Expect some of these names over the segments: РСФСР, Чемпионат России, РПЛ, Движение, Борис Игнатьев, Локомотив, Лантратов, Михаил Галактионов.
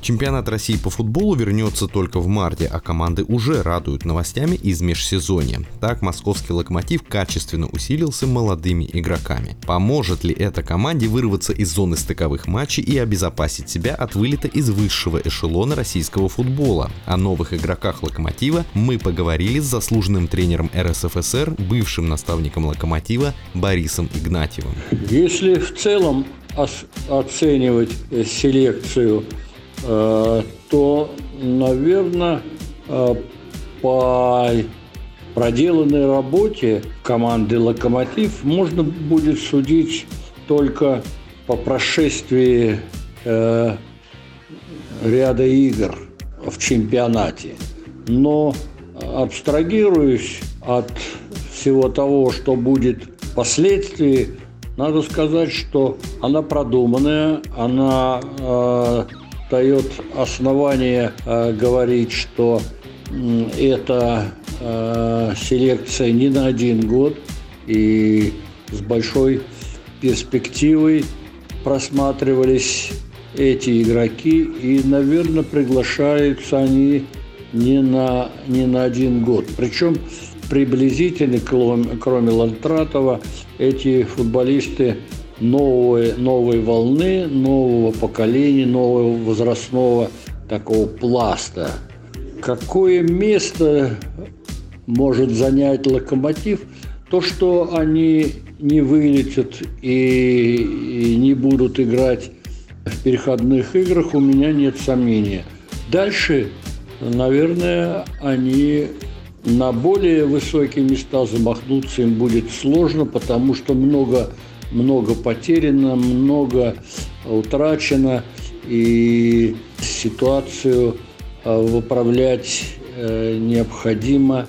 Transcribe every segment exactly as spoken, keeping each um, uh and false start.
Чемпионат России по футболу вернется только в марте, а команды уже радуют новостями из межсезонья. Так, московский «Локомотив» качественно усилился молодыми игроками. Поможет ли это команде вырваться из зоны стыковых матчей и обезопасить себя от вылета из высшего эшелона российского футбола? О новых игроках «Локомотива» мы поговорили с заслуженным тренером эр эс эф эс эр, бывшим наставником «Локомотива» Борисом Игнатьевым. Если в целом оценивать селекцию, то, наверное, по проделанной работе команды «Локомотив» можно будет судить только по прошествии ряда игр в чемпионате. Но абстрагируясь от всего того, что будет впоследствии, надо сказать, что она продуманная, она дает основание э, говорить, что э, это э, селекция не на один год и с большой перспективой просматривались эти игроки, и, наверное, приглашаются они не на, не на один год. Причем приблизительно, кроме, кроме Лантратова, эти футболисты Новой, новой волны, нового поколения, нового возрастного такого пласта. Какое место может занять «Локомотив»? То, что они не вылетят и, и не будут играть в переходных играх, у меня нет сомнения. Дальше, наверное, они на более высокие места замахнуться им будет сложно, потому что много Много потеряно, много утрачено, и ситуацию выправлять необходимо.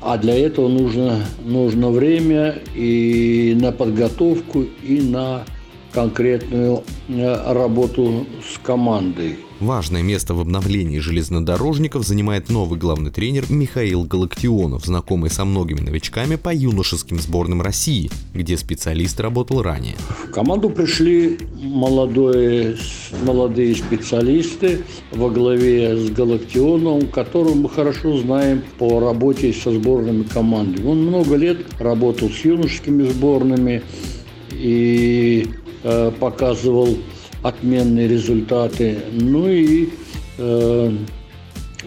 А для этого нужно, нужно время и на подготовку, и на конкретную работу с командой. Важное место в обновлении железнодорожников занимает новый главный тренер Михаил Галактионов, знакомый со многими новичками по юношеским сборным России, где специалист работал ранее. В команду пришли молодые, молодые специалисты во главе с Галактионовым, которого мы хорошо знаем по работе со сборными командами. Он много лет работал с юношескими сборными и э, показывал отменные результаты. Ну и э,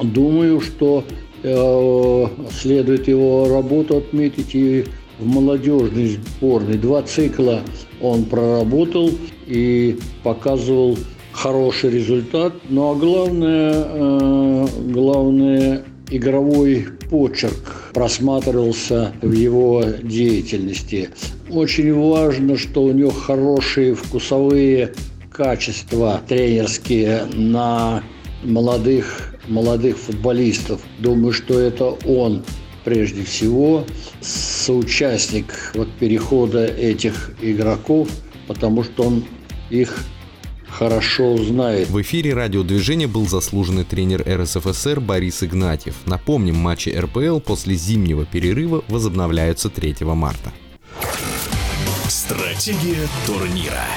думаю, что э, следует его работу отметить и в молодежной сборной. Два цикла он проработал и показывал хороший результат. Ну а главное, э, главное игровой почерк просматривался в его деятельности. Очень важно, что у него хорошие вкусовые качества тренерские на молодых, молодых футболистов. Думаю, что это он прежде всего соучастник вот перехода этих игроков, потому что он их хорошо знает. В эфире радио «Движение» был заслуженный тренер эр эс эф эс эр Борис Игнатьев. Напомним, матчи эр пэ эл после зимнего перерыва возобновляются третьего марта. Стратегия турнира.